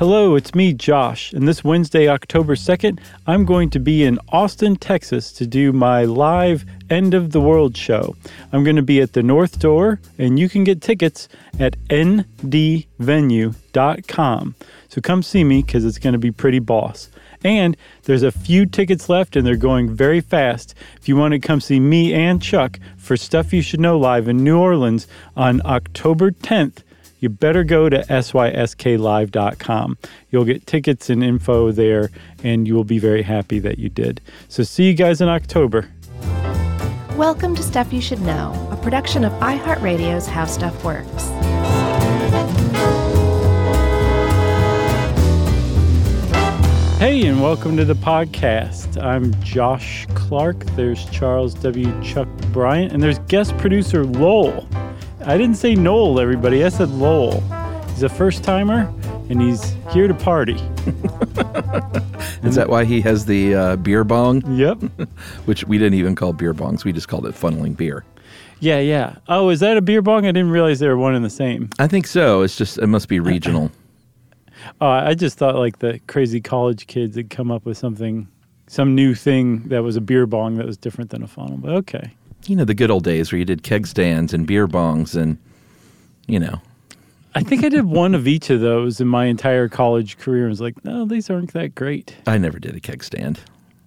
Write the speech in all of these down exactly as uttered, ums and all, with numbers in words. Hello, it's me, Josh, and this Wednesday, October second, I'm going to be in Austin, Texas to do my live End of the World show. I'm going to be at the North Door, and you can get tickets at N D venue dot com. So come see me, because it's going to be pretty boss. And there's a few tickets left, and they're going very fast. If you want to come see me and Chuck for Stuff You Should Know Live in New Orleans on October tenth, you better go to S Y S K live dot com. You'll get tickets and info there, and you will be very happy that you did. So see you guys in October. Welcome to Stuff You Should Know, a production of iHeartRadio's How Stuff Works. Hey, and welcome to the podcast. I'm Josh Clark. There's Charles W. Chuck Bryant, and there's guest producer Lowell. I didn't say Noel, everybody. I said Lowell. He's a first-timer, and he's here to party. Is that why he has the uh, beer bong? Yep. Which we didn't even call beer bongs. We just called it funneling beer. Yeah, yeah. Oh, is that a beer bong? I didn't realize they were one and the same. I think so. It's just, it must be regional. uh, I just thought, like, the crazy college kids had come up with something, some new thing that was a beer bong that was different than a funnel. But okay. You know, the good old days where you did keg stands and beer bongs and, you know. I think I did one of each of those in my entire college career. I was like, no, these aren't that great. I never did a keg stand.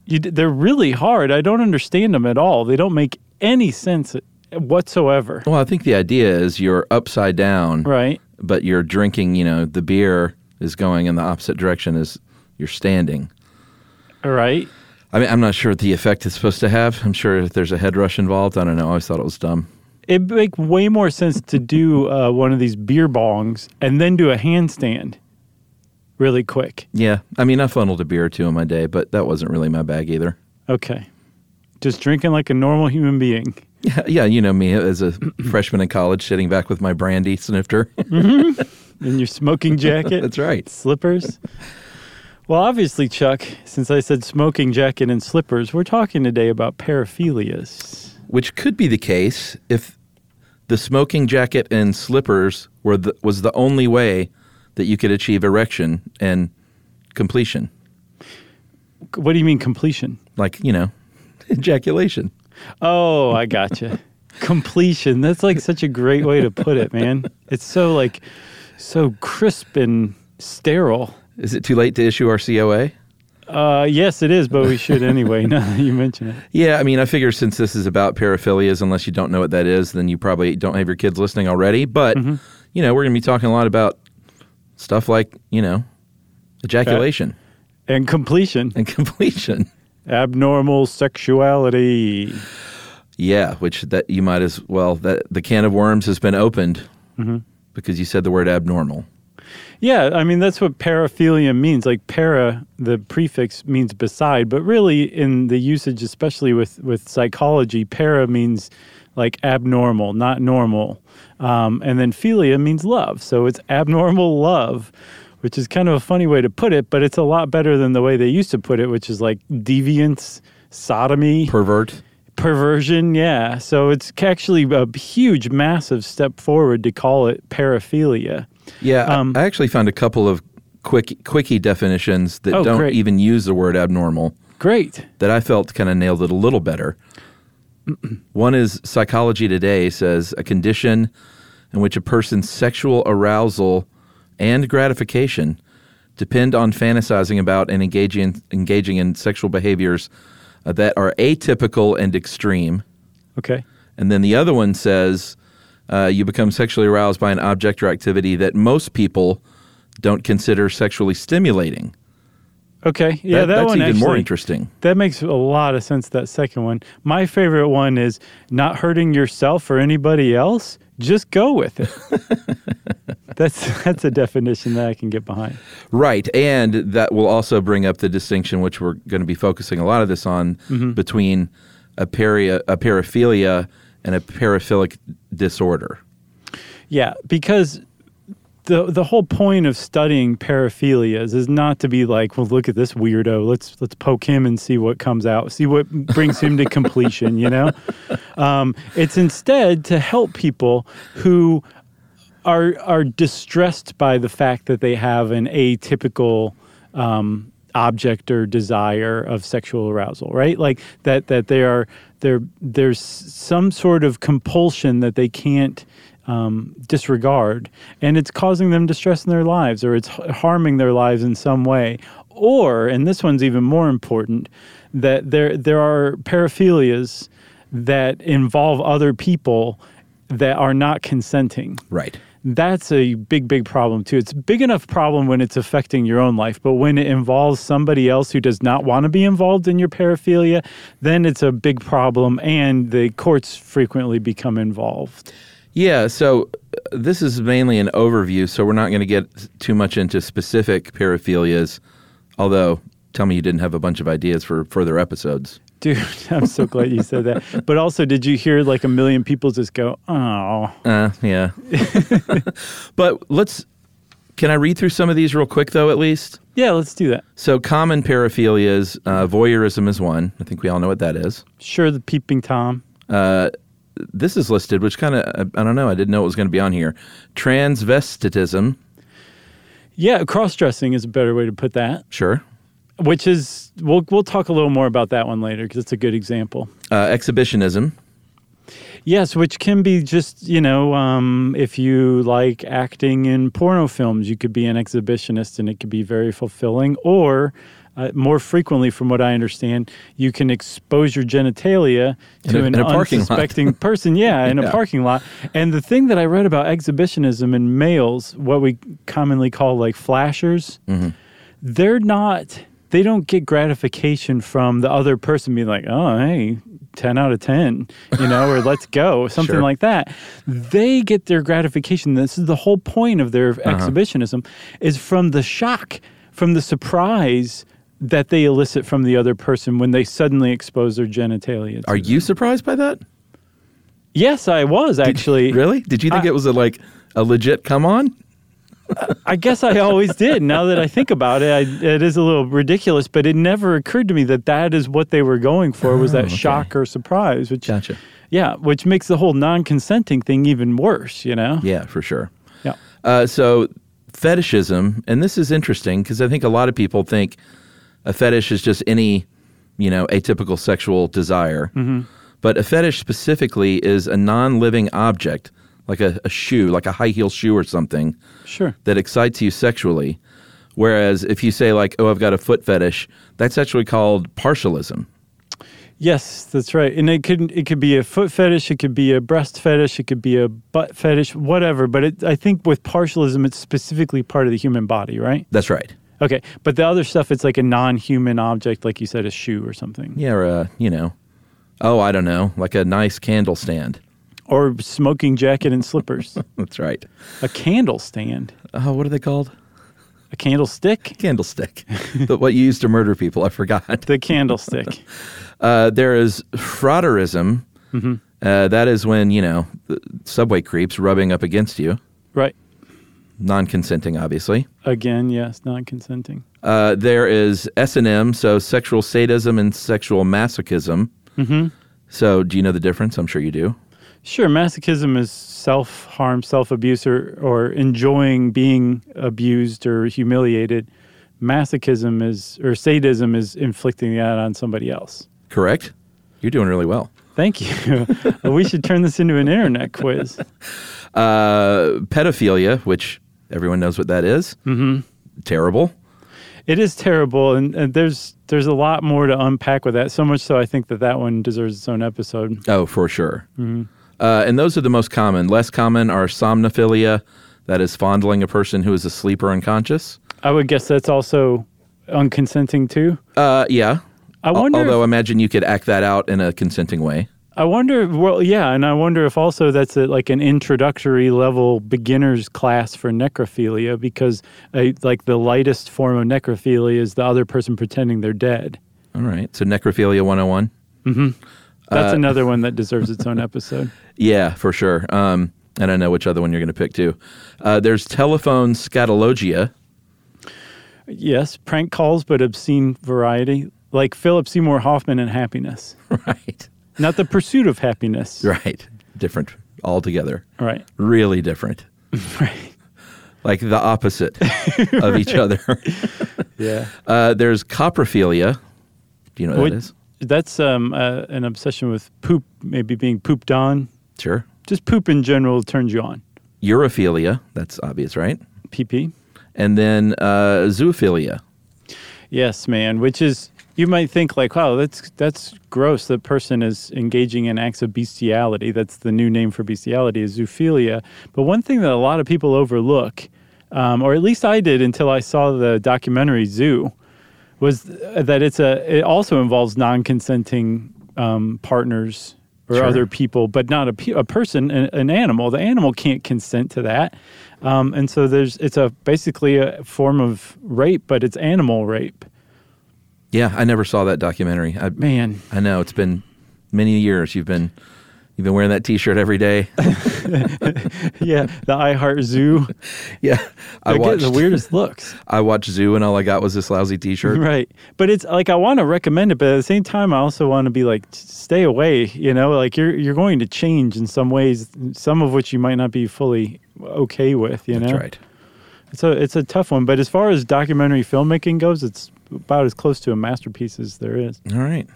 You did, they're really hard. I don't understand them at all. They don't make any sense whatsoever. Well, I think the idea is you're upside down. Right. But you're drinking, you know, the beer is going in the opposite direction as you're standing. All right. I mean, I'm not sure what the effect it's supposed to have. I'm sure if there's a head rush involved, I don't know. I always thought it was dumb. It'd make way more sense to do uh, one of these beer bongs and then do a handstand really quick. Yeah. I mean, I funneled a beer or two in my day, but that wasn't really my bag either. Okay. Just drinking like a normal human being. Yeah, yeah, you know me as a freshman in college sitting back with my brandy snifter. Mm-hmm. And your smoking jacket. That's right. Slippers. Well, obviously, Chuck, since I said smoking jacket and slippers, we're talking today about paraphilias. Which could be the case if the smoking jacket and slippers were the, was the only way that you could achieve erection and completion. What do you mean completion? Like, you know, ejaculation. Oh, I gotcha. Completion. That's like such a great way to put it, man. It's so like, so crisp and sterile. Is it too late to issue our C O A? Uh, yes, it is, but we should anyway, now that you mention it. Yeah, I mean, I figure since this is about paraphilias, unless you don't know what that is, then you probably don't have your kids listening already. But, mm-hmm. you know, we're going to be talking a lot about stuff like, you know, ejaculation. Okay. And completion. And completion. Abnormal sexuality. Yeah, which that you might as well, that the can of worms has been opened mm-hmm. because you said the word abnormal. Yeah, I mean, that's what paraphilia means. Like para, the prefix, means beside. But really, in the usage, especially with, with psychology, para means like abnormal, not normal. Um, and then philia means love. So it's abnormal love, which is kind of a funny way to put it, but it's a lot better than the way they used to put it, which is like deviance, sodomy. Pervert. Perversion, yeah. So it's actually a huge, massive step forward to call it paraphilia. Yeah, um, I actually found a couple of quick, quickie definitions that oh, don't great. even use the word abnormal. Great. That I felt kind of nailed it a little better. One is Psychology Today says, a condition in which a person's sexual arousal and gratification depend on fantasizing about and engaging, engaging in sexual behaviors uh, that are atypical and extreme. Okay. And then the other one says... Uh, you become sexually aroused by an object or activity that most people don't consider sexually stimulating. Okay, yeah, that, that that's one even actually, more interesting. That makes a lot of sense. That second one, my favorite one is not hurting yourself or anybody else. Just go with it. that's that's a definition that I can get behind. Right, and that will also bring up the distinction, which we're going to be focusing a lot of this on, mm-hmm. between a, peri- a paraphilia. And a paraphilic disorder. Yeah, because the the whole point of studying paraphilias is not to be like, well, look at this weirdo. Let's let's poke him and see what comes out. See what brings him to completion. You know, um, it's instead to help people who are are distressed by the fact that they have an atypical um, object or desire of sexual arousal, right? Like that that they are there. There's some sort of compulsion that they can't um, disregard, and it's causing them distress in their lives, or it's harming their lives in some way. Or, and this one's even more important, that there there are paraphilias that involve other people that are not consenting. Right. That's a big, big problem, too. It's a big enough problem when it's affecting your own life, but when it involves somebody else who does not want to be involved in your paraphilia, then it's a big problem, and the courts frequently become involved. Yeah, so this is mainly an overview, so we're not going to get too much into specific paraphilias, although tell me you didn't have a bunch of ideas for further episodes. Dude, I'm so glad you said that. But also, did you hear like a million people just go, oh. Uh, yeah. But let's, can I read through some of these real quick, though, at least? Yeah, let's do that. So common paraphilias, uh, voyeurism is one. I think we all know what that is. Sure, the peeping Tom. Uh, this is listed, which kind of, I don't know, I didn't know it was going to be on here. Transvestitism. Yeah, cross-dressing is a better way to put that. Sure. Which is, we'll we'll talk a little more about that one later because it's a good example. Uh, exhibitionism. Yes, which can be just, you know, um, if you like acting in porno films, you could be an exhibitionist and it could be very fulfilling. Or, uh, more frequently from what I understand, you can expose your genitalia to in a, an in a unsuspecting person. Yeah, in yeah. a parking lot. And the thing that I read about exhibitionism in males, what we commonly call like flashers, mm-hmm. they're not... they don't get gratification from the other person being like, oh, hey, ten out of ten, you know, or let's go, something sure. like that. They get their gratification. This is the whole point of their uh-huh. exhibitionism, is from the shock, from the surprise that they elicit from the other person when they suddenly expose their genitalia. Are them. You surprised by that? Yes, I was, actually. Did you, really? Did you think I, it was a, like a legit come on? I guess I always did. Now that I think about it, I, it is a little ridiculous, but it never occurred to me that that is what they were going for, was that oh, okay. shock or surprise. Which, gotcha. Yeah, which makes the whole non-consenting thing even worse, you know? Yeah, for sure. Yeah. Uh, so fetishism, and this is interesting because I think a lot of people think a fetish is just any, you know, atypical sexual desire. Mm-hmm. But a fetish specifically is a non-living object, like a, a shoe, like a high heel shoe or something, sure, that excites you sexually. Whereas if you say like, oh, I've got a foot fetish, that's actually called partialism. Yes, that's right. And it could, it could be a foot fetish, it could be a breast fetish, it could be a butt fetish, whatever. But it, I think with partialism, it's specifically part of the human body, right? That's right. Okay. But the other stuff, it's like a non-human object, like you said, a shoe or something. Yeah, or a, you know, oh, I don't know, like a nice candle stand. Or smoking jacket and slippers. That's right. A candle stand. Oh, uh, what are they called? A candlestick? Candlestick. But what you used to murder people, I forgot. The candlestick. uh, there is frauderism. Mm-hmm. Uh, that is when, you know, the subway creeps rubbing up against you. Right. Non-consenting, obviously. Again, yes, non-consenting. Uh, there is S and M, so sexual sadism and sexual masochism. Mm-hmm. So do you know the difference? I'm sure you do. Sure, masochism is self-harm, self-abuse, or, or enjoying being abused or humiliated. Masochism is, or sadism is inflicting that on somebody else. Correct. You're doing really well. Thank you. We should turn this into an internet quiz. Uh, pedophilia, which everyone knows what that is. Mm-hmm. Terrible. It is terrible, and, and there's there's a lot more to unpack with that, so much so I think that that one deserves its own episode. Oh, for sure. Mm-hmm. Uh, and those are the most common. Less common are somnophilia, that is fondling a person who is asleep or unconscious. I would guess that's also unconsenting too. Uh, yeah. I wonder. Although if, imagine you could act that out in a consenting way. I wonder. Well, yeah, and I wonder if also that's a, like an introductory level beginner's class for necrophilia, because a, like the lightest form of necrophilia is the other person pretending they're dead. All right. So necrophilia one oh one. Mm-hmm. That's uh, another one that deserves its own episode. Yeah, for sure. Um, and I know which other one you're going to pick, too. Uh, there's telephone scatologia. Yes, prank calls, but obscene variety. Like Philip Seymour Hoffman in Happiness. Right. Not the pursuit of happiness. Right. Different altogether. Right. Really different. Right. Like the opposite of each other. Yeah. Uh, there's coprophilia. Do you know what that is? That's um, uh, an obsession with poop, maybe being pooped on. Sure. Just poop in general turns you on. Urophilia. That's obvious, right? P P. And then uh, zoophilia. Yes, man, which is, you might think like, wow, that's that's gross. The person is engaging in acts of bestiality. That's the new name for bestiality is zoophilia. But one thing that a lot of people overlook, um, or at least I did until I saw the documentary Zoo, was that it's a it also involves non-consenting um, partners or sure. other people, but not a, pe- a person, an, an animal. The animal can't consent to that. Um, and so there's it's a basically a form of rape, but it's animal rape. Yeah, I never saw that documentary. I, Man, I know it's been many years. You've been you've been wearing that T-shirt every day. Yeah, the I Heart Zoo. Yeah, I watched the weirdest looks. I watched Zoo, and all I got was this lousy T-shirt. Right, but it's like I want to recommend it, but at the same time, I also want to be like, stay away. You know, like you're you're going to change in some ways, some of which you might not be fully okay with, you know? That's right. So it's a tough one, but as far as documentary filmmaking goes, it's about as close to a masterpiece as there is. All right.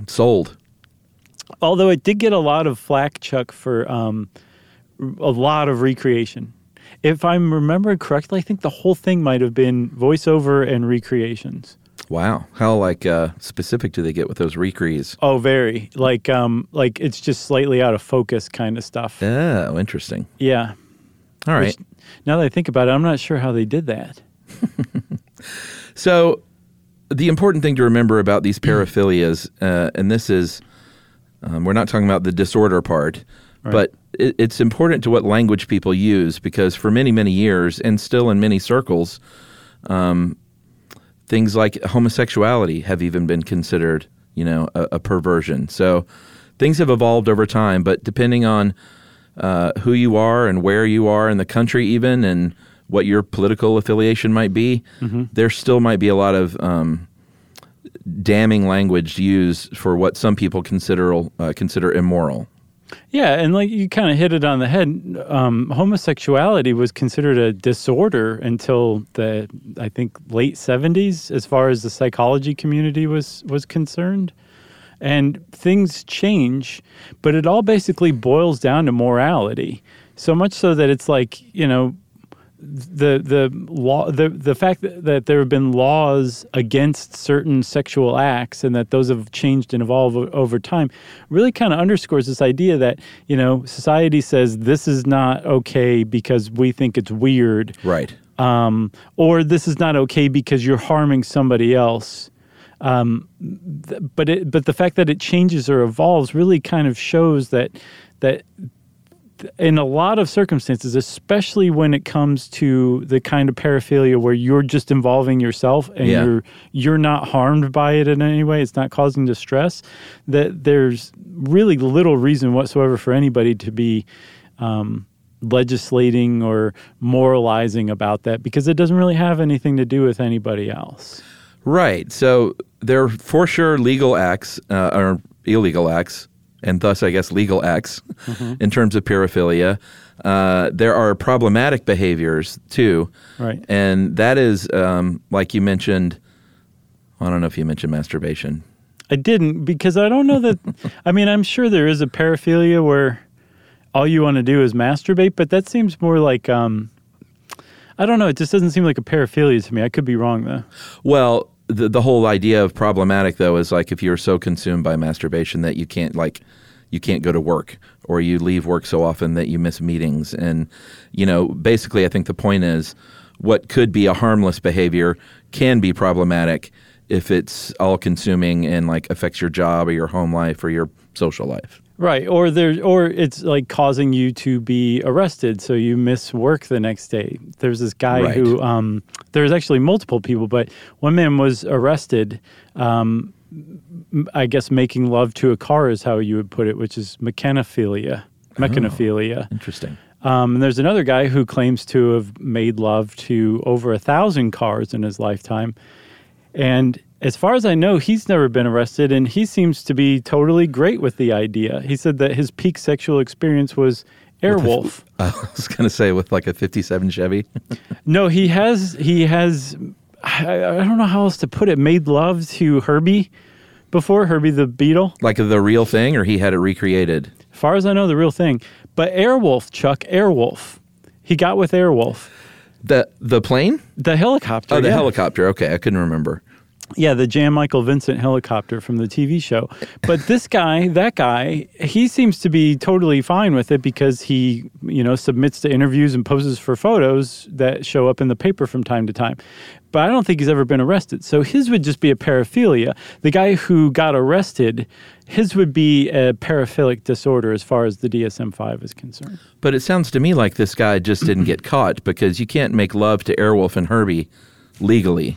I'm sold. Although it did get a lot of flack, Chuck, for um, a lot of recreation. If I'm remembering correctly, I think the whole thing might have been voiceover and recreations. Wow. How, like, uh, specific do they get with those recrees? Oh, very. Like, um, like it's just slightly out of focus kind of stuff. Oh, interesting. Yeah. All right. Which, now that I think about it, I'm not sure how they did that. So the important thing to remember about these paraphilias, uh, and this is, um, we're not talking about the disorder part, right. but it, it's important to what language people use because for many, many years, and still in many circles, um, things like homosexuality have even been considered, you know, a, a perversion. So things have evolved over time, but depending on uh, who you are and where you are in the country even and what your political affiliation might be, mm-hmm. there still might be a lot of um, damning language used for what some people consider uh, consider immoral. Yeah, and like you kind of hit it on the head. Um, homosexuality was considered a disorder until the, I think, late seventies, as far as the psychology community was was concerned. And things change, but it all basically boils down to morality. So much so that it's like, you know, the the law the the fact that, that there have been laws against certain sexual acts and that those have changed and evolved over time really kind of underscores this idea that, you know, society says this is not okay because we think it's weird, right? Um, or this is not okay because you're harming somebody else. Um, th- but it, but the fact that it changes or evolves really kind of shows that that. In a lot of circumstances, especially when it comes to the kind of paraphilia where you're just involving yourself and yeah. you're you're not harmed by it in any way, it's not causing distress, that there's really little reason whatsoever for anybody to be um, legislating or moralizing about that because it doesn't really have anything to do with anybody else. Right. So there are for sure legal acts uh, or illegal acts. And thus, I guess, legal acts mm-hmm. in terms of paraphilia. Uh, there are problematic behaviors, too. Right. And that is, um, like you mentioned, I don't know if you mentioned masturbation. I didn't because I don't know that, I mean, I'm sure there is a paraphilia where all you want to do is masturbate, but that seems more like, um, I don't know, it just doesn't seem like a paraphilia to me. I could be wrong, though. Well, The, the whole idea of problematic, though, is like if you're so consumed by masturbation that you can't like you can't go to work or you leave work so often that you miss meetings. And, you know, basically I think the point is what could be a harmless behavior can be problematic if it's all-consuming and like affects your job or your home life or your social life. Right, or there's, or it's like causing you to be arrested, so you miss work the next day. There's this guy right. who, um, there's actually multiple people, but one man was arrested, um, I guess making love to a car is how you would put it, which is mechanophilia. Mechanophilia. Oh, interesting. Um, and there's another guy who claims to have made love to over a thousand cars in his lifetime, and as far as I know, he's never been arrested, and he seems to be totally great with the idea. He said that his peak sexual experience was Airwolf. A, I was going to say with like a fifty-seven Chevy. No, he has, he has, I, I don't know how else to put it, made love to Herbie before, Herbie the Beetle. Like the real thing, or he had it recreated? As far as I know, the real thing. But Airwolf, Chuck, Airwolf. He got with Airwolf. The the plane? The helicopter. Oh, the yeah. helicopter. Okay, I couldn't remember. Yeah, the Jan Michael Vincent helicopter from the T V show. But this guy, that guy, he seems to be totally fine with it because he, you know, submits to interviews and poses for photos that show up in the paper from time to time. But I don't think he's ever been arrested. So his would just be a paraphilia. The guy who got arrested, his would be a paraphilic disorder as far as the D S M five is concerned. But it sounds to me like this guy just didn't get caught, because you can't make love to Airwolf and Herbie legally.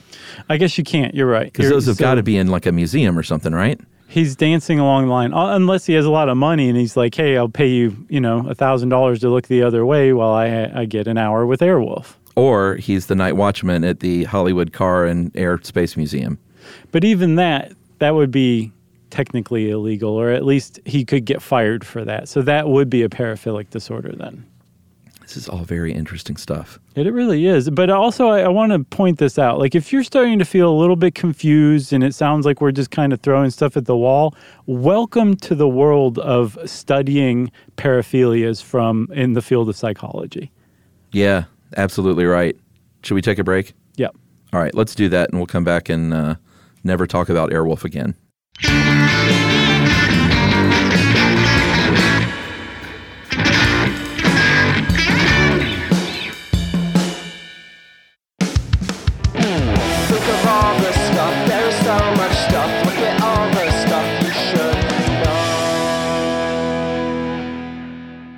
I guess you can't. You're right. Because those have so, got to be in like a museum or something, right? He's dancing along the line, unless he has a lot of money and he's like, hey, I'll pay you, you know, one thousand dollars to look the other way while I, I get an hour with Airwolf. Or he's the night watchman at the Hollywood Car and Aerospace Museum. But even that, that would be technically illegal, or at least he could get fired for that. So that would be a paraphilic disorder then. This is all very interesting stuff. It really is. But also, I, I want to point this out. Like, if you're starting to feel a little bit confused and it sounds like we're just kind of throwing stuff at the wall, welcome to the world of studying paraphilias from in the field of psychology. Yeah, absolutely right. Should we take a break? Yeah. All right, let's do that, and we'll come back and uh, never talk about Airwolf again.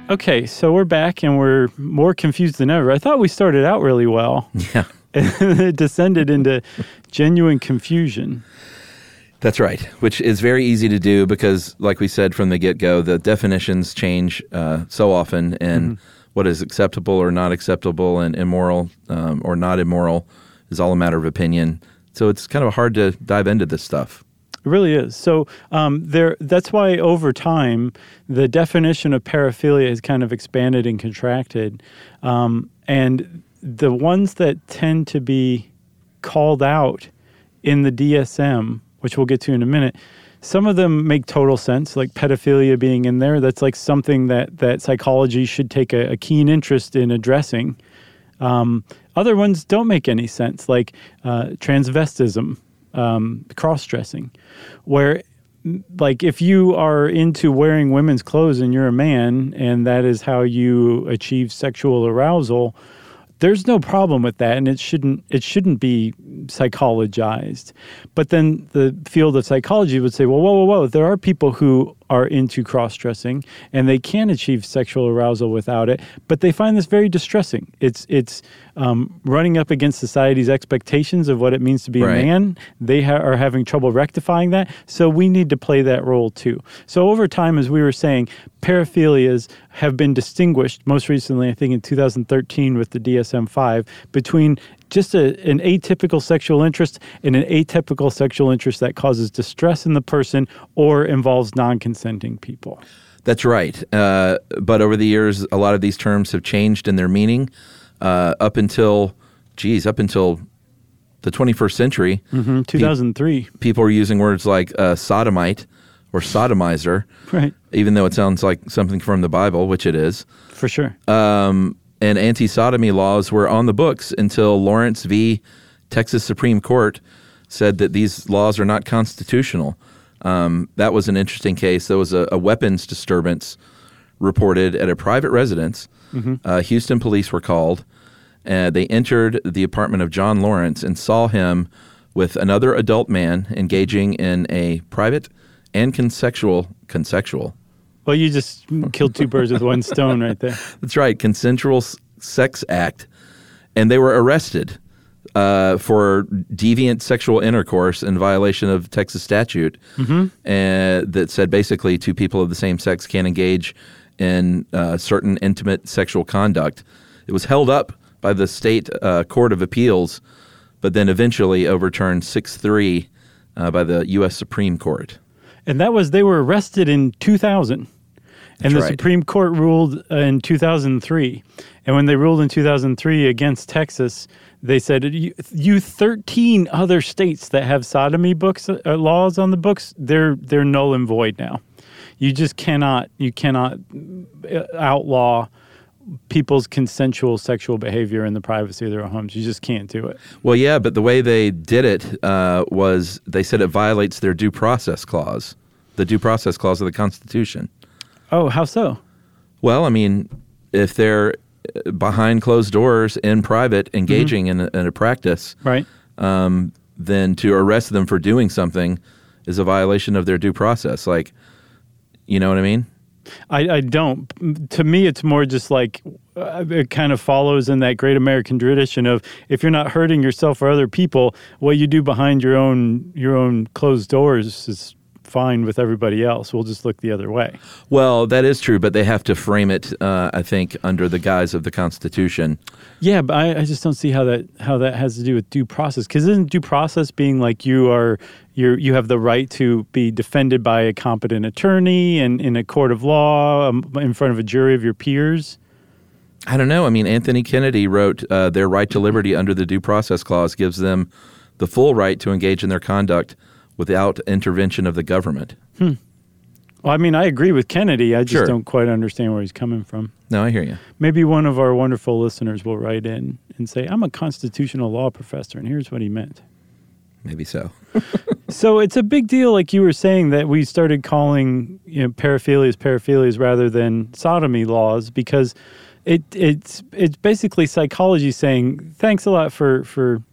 Okay, so we're back, and we're more confused than ever. I thought we started out really well. Yeah. And it descended into genuine confusion. That's right, which is very easy to do because, like we said from the get-go, the definitions change uh, so often, and mm-hmm. what is acceptable or not acceptable and immoral um, or not immoral is all a matter of opinion. So it's kind of hard to dive into this stuff. It really is. So um, there. That's why over time, the definition of paraphilia has kind of expanded and contracted. Um, and the ones that tend to be called out in the D S M, which we'll get to in a minute, some of them make total sense, like pedophilia being in there. That's like something that, that psychology should take a, a keen interest in addressing. Um, other ones don't make any sense, like uh, transvestism. Um, cross-dressing, where like if you are into wearing women's clothes and you're a man and that is how you achieve sexual arousal, there's no problem with that, and it shouldn't it shouldn't be psychologized. But then the field of psychology would say, well, whoa, whoa, whoa, there are people who are into cross-dressing and they can achieve sexual arousal without it, but they find this very distressing. It's it's um, running up against society's expectations of what it means to be right. a man. They ha- are having trouble rectifying that, so we need to play that role too. So over time, as we were saying, paraphilias have been distinguished, most recently, I think in two thousand thirteen with the D S M five, between just a, an atypical sexual interest and an atypical sexual interest that causes distress in the person or involves non-consenting people. That's right. Uh, but over the years, a lot of these terms have changed in their meaning. Uh, up until, geez, up until the twenty-first century. Mm-hmm, two thousand three. Pe- people were using words like uh, sodomite. Or sodomizer, right? Even though it sounds like something from the Bible, which it is. For sure. Um, and anti-sodomy laws were on the books until Lawrence v. Texas Supreme Court said that these laws are not constitutional. Um, that was an interesting case. There was a, a weapons disturbance reported at a private residence. Mm-hmm. Uh, Houston police were called. Uh, they entered the apartment of John Lawrence and saw him with another adult man engaging in a private and consensual, consensual. Well, you just killed two birds with one stone right there. That's right, consensual sex act. And they were arrested uh, for deviant sexual intercourse in violation of Texas statute mm-hmm. uh, that said basically two people of the same sex can't engage in uh, certain intimate sexual conduct. It was held up by the state uh, court of appeals, but then eventually overturned six three uh, by the U S Supreme Court. And that was, they were arrested in two thousand. That's and the right. Supreme Court ruled uh, in two thousand three. And when they ruled in two thousand three against Texas, they said, you, you thirteen other states that have sodomy books uh, laws on the books, they're they're null and void now. You just cannot you cannot outlaw people's consensual sexual behavior in the privacy of their own homes. You just can't do it. Well, yeah, but the way they did it uh, was they said it violates their due process clause, the due process clause of the Constitution. Oh, how so? Well, I mean, if they're behind closed doors in private engaging mm-hmm. in, a, in a practice, right? Um, then to arrest them for doing something is a violation of their due process. Like, you know what I mean? I, I don't. To me, it's more just like uh, it kind of follows in that great American tradition of if you're not hurting yourself or other people, what you do behind your own your own closed doors is fine with everybody else. We'll just look the other way. Well, that is true, but they have to frame it, uh, I think, under the guise of the Constitution. Yeah, but I, I just don't see how that how that has to do with due process. Because isn't due process being like you are you you have the right to be defended by a competent attorney and in a court of law um, in front of a jury of your peers? I don't know. I mean, Anthony Kennedy wrote uh, their right to liberty under the due process clause gives them the full right to engage in their conduct without intervention of the government. Hmm. Well, I mean, I agree with Kennedy. I just sure. don't quite understand where he's coming from. No, I hear you. Maybe one of our wonderful listeners will write in and say, I'm a constitutional law professor, and here's what he meant. Maybe so. So it's a big deal, like you were saying, that we started calling you know, paraphilias paraphilias rather than sodomy laws because it it's it's basically psychology saying, thanks a lot for... for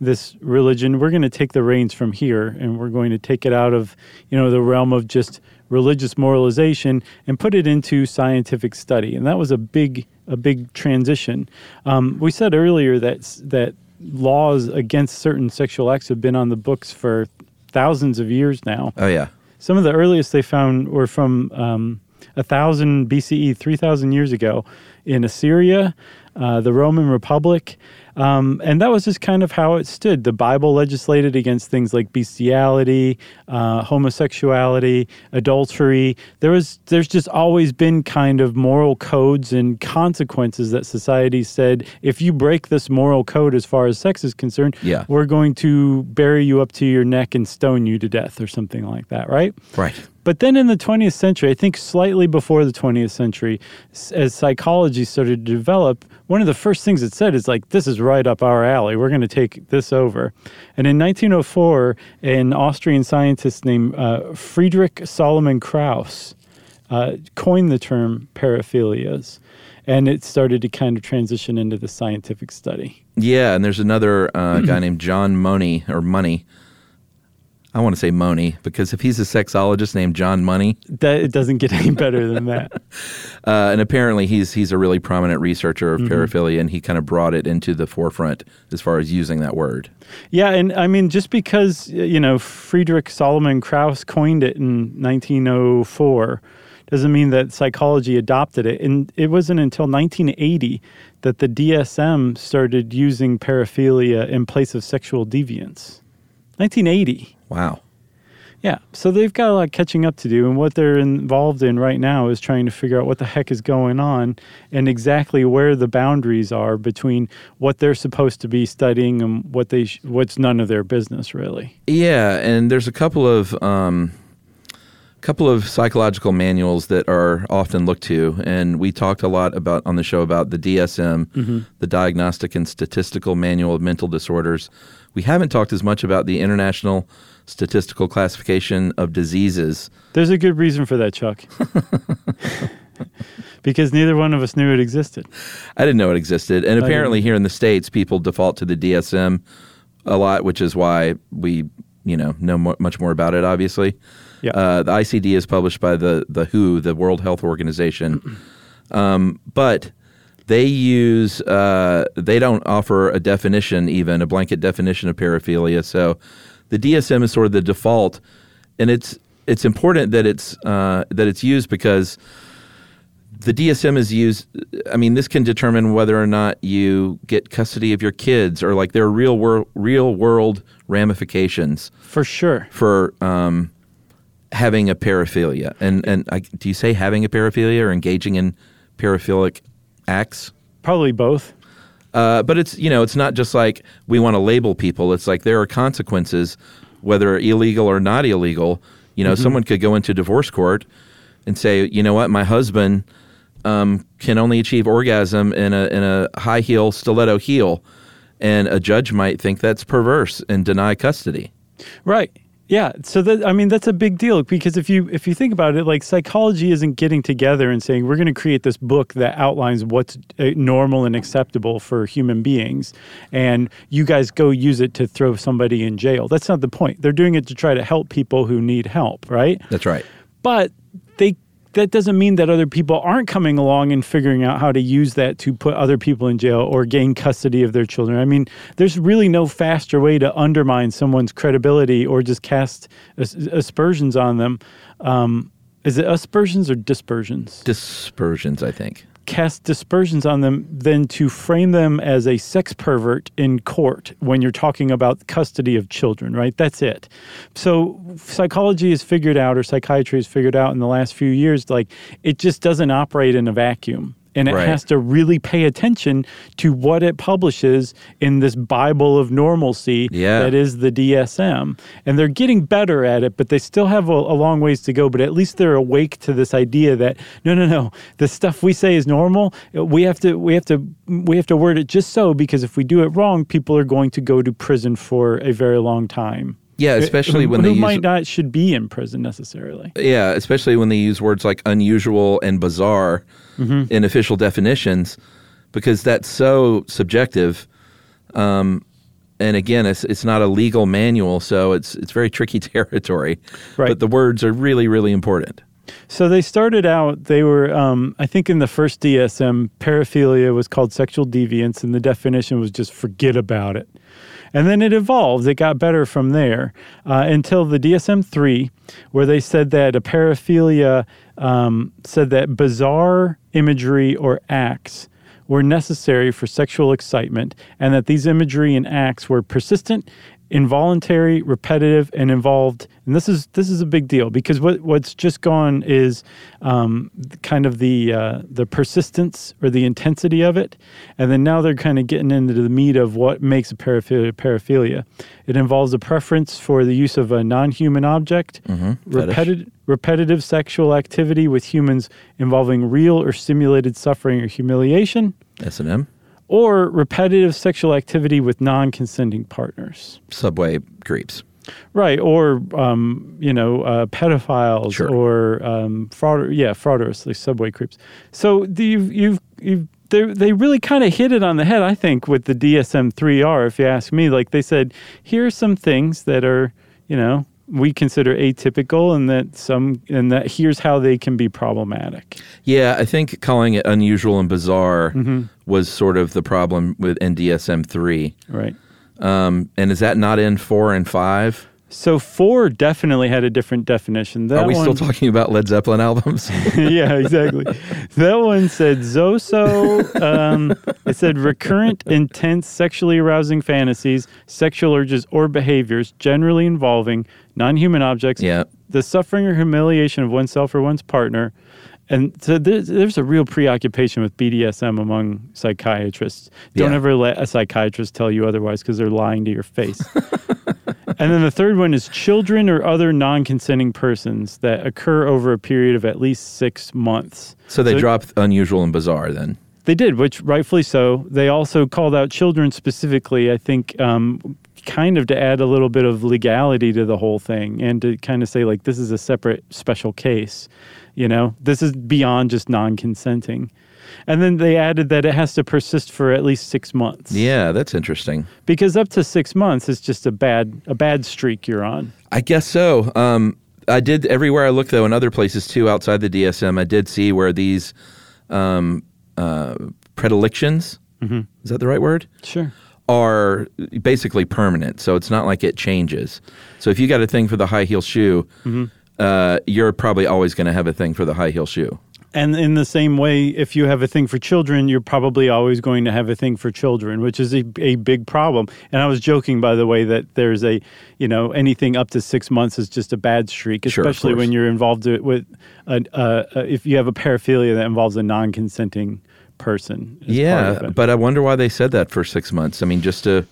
this religion, we're going to take the reins from here and we're going to take it out of, you know, the realm of just religious moralization and put it into scientific study. And that was a big, a big transition. Um, we said earlier that, that laws against certain sexual acts have been on the books for thousands of years now. Oh, yeah. Some of the earliest they found were from um, one thousand B C E, three thousand years ago in Assyria, uh, the Roman Republic. Um, and that was just kind of how it stood. The Bible legislated against things like bestiality, uh, homosexuality, adultery. There was, there's just always been kind of moral codes and consequences that society said, if you break this moral code as far as sex is concerned, yeah. we're going to bury you up to your neck and stone you to death or something like that, right? Right. But then in the twentieth century, I think slightly before the twentieth century, as psychology started to develop, one of the first things it said is like, this is right up our alley. We're going to take this over. And in nineteen oh four, an Austrian scientist named uh, Friedrich Solomon Krauss uh, coined the term paraphilias. And it started to kind of transition into the scientific study. Yeah, and there's another uh, guy named John Money, or Money, I want to say Money, because if he's a sexologist named John Money... That, it doesn't get any better than that. uh, and apparently he's he's a really prominent researcher of mm-hmm. paraphilia, and he kind of brought it into the forefront as far as using that word. Yeah, and I mean, just because, you know, Friedrich Solomon Krauss coined it in nineteen oh four doesn't mean that psychology adopted it. And it wasn't until nineteen eighty that the D S M started using paraphilia in place of sexual deviance. nineteen eighty. Wow. Yeah, so they've got a lot of catching up to do, and what they're involved in right now is trying to figure out what the heck is going on and exactly where the boundaries are between what they're supposed to be studying and what they sh- what's none of their business, really. Yeah, and there's a couple of um, couple of psychological manuals that are often looked to, and we talked a lot about on the show about the D S M, mm-hmm. the Diagnostic and Statistical Manual of Mental Disorders. We haven't talked as much about the International Statistical Classification of Diseases. There's a good reason for that, Chuck. Because neither one of us knew it existed. I didn't know it existed. And I apparently didn't. Here in the States, people default to the D S M a lot, which is why we you know, know mo- much more about it, obviously. Yeah. Uh, the I C D is published by the, the W H O, the World Health Organization. um, but... They use, uh, they don't offer a definition even, a blanket definition of paraphilia. So the D S M is sort of the default, and it's it's important that it's uh, that it's used because the D S M is used, I mean, this can determine whether or not you get custody of your kids or like there are real world, real world ramifications. For sure. For um, having a paraphilia. And and I, do you say having a paraphilia or engaging in paraphilic acts? Probably both. Uh, but it's, you know, it's not just like we want to label people. It's like there are consequences, whether illegal or not illegal. You know, mm-hmm. someone could go into divorce court and say, you know what, my husband um, can only achieve orgasm in a in a high heel stiletto heel, and a judge might think that's perverse and deny custody. Right. Yeah, so that, I mean, that's a big deal, because if you if you think about it, like, psychology isn't getting together and saying we're going to create this book that outlines what's normal and acceptable for human beings, and you guys go use it to throw somebody in jail. That's not the point. They're doing it to try to help people who need help, right? That's right. But they that doesn't mean that other people aren't coming along and figuring out how to use that to put other people in jail or gain custody of their children. I mean, there's really no faster way to undermine someone's credibility or just cast as- aspersions on them. Um, is it aspersions or dispersions? Dispersions, I think. Cast dispersions on them than to frame them as a sex pervert in court when you're talking about custody of children, right? That's it. So psychology has figured out, or psychiatry has figured out in the last few years, like, it just doesn't operate in a vacuum. And it right. has to really pay attention to what it publishes in this Bible of normalcy yeah. that is the D S M. And they're getting better at it, but they still have a, a long ways to go. But at least they're awake to this idea that no, no, no, the stuff we say is normal. We have to, we have to, we have to word it just so, because if we do it wrong, people are going to go to prison for a very long time. Yeah, especially it, when who they might use, not should be in prison necessarily. Yeah, especially when they use words like unusual and bizarre mm-hmm. in official definitions, because that's so subjective. Um, and again, it's it's not a legal manual, so it's it's very tricky territory. Right. But the words are really, really important. So they started out, they were, um, I think in the first D S M, paraphilia was called sexual deviance, and the definition was just forget about it. And then it evolved. It got better from there uh, until the D S M three, where they said that a paraphilia um, said that bizarre imagery or acts were necessary for sexual excitement, and that these imagery and acts were persistent, involuntary, repetitive, and involved. And this is this is a big deal, because what what's just gone is um, kind of the uh, the persistence or the intensity of it, and then now they're kind of getting into the meat of what makes a paraphilia paraphilia. It involves a preference for the use of a non-human object, mm-hmm. repeti- repetitive sexual activity with humans involving real or simulated suffering or humiliation. S and M. Or repetitive sexual activity with non-consenting partners. Subway creeps. Right, or, um, you know, uh, pedophiles sure. or um, fraud, yeah, fraudulently subway creeps. So you've, you've, you've, they really kind of hit it on the head, I think, with the D S M three R, if you ask me. Like, they said, here are some things that are, you know, we consider atypical, and that some, and that here's how they can be problematic. Yeah, I think calling it unusual and bizarre mm-hmm. was sort of the problem with D S M three. Right. Um, and is that not in four and five? So four definitely had a different definition. That Are we one, still talking about Led Zeppelin albums? Yeah, exactly. That one said zozo. Um, it said recurrent, intense, sexually arousing fantasies, sexual urges or behaviors generally involving non-human objects, yeah. the suffering or humiliation of oneself or one's partner. And so there's, there's a real preoccupation with B D S M among psychiatrists. Don't yeah. ever let a psychiatrist tell you otherwise, because they're lying to your face. And then the third one is children or other non-consenting persons that occur over a period of at least six months. So they so, dropped unusual and bizarre then. They did, which rightfully so. They also called out children specifically, I think, um, kind of to add a little bit of legality to the whole thing, and to kind of say, like, this is a separate special case. You know, this is beyond just non-consenting. And then they added that it has to persist for at least six months. Yeah, that's interesting. Because up to six months is just a bad a bad streak you're on. I guess so. Um, I did, everywhere I looked, though, in other places, too, outside the D S M, I did see where these um, uh, predilections, mm-hmm. is that the right word? Sure. Are basically permanent. So it's not like it changes. So if you got a thing for the high heel shoe, mm-hmm. uh, you're probably always going to have a thing for the high heel shoe. And in the same way, if you have a thing for children, you're probably always going to have a thing for children, which is a, a big problem. And I was joking, by the way, that there's a, you know, anything up to six months is just a bad streak, especially sure, when you're involved with, a, a, a, if you have a paraphilia that involves a non-consenting person. Yeah, but I wonder why they said that for six months. I mean, just to...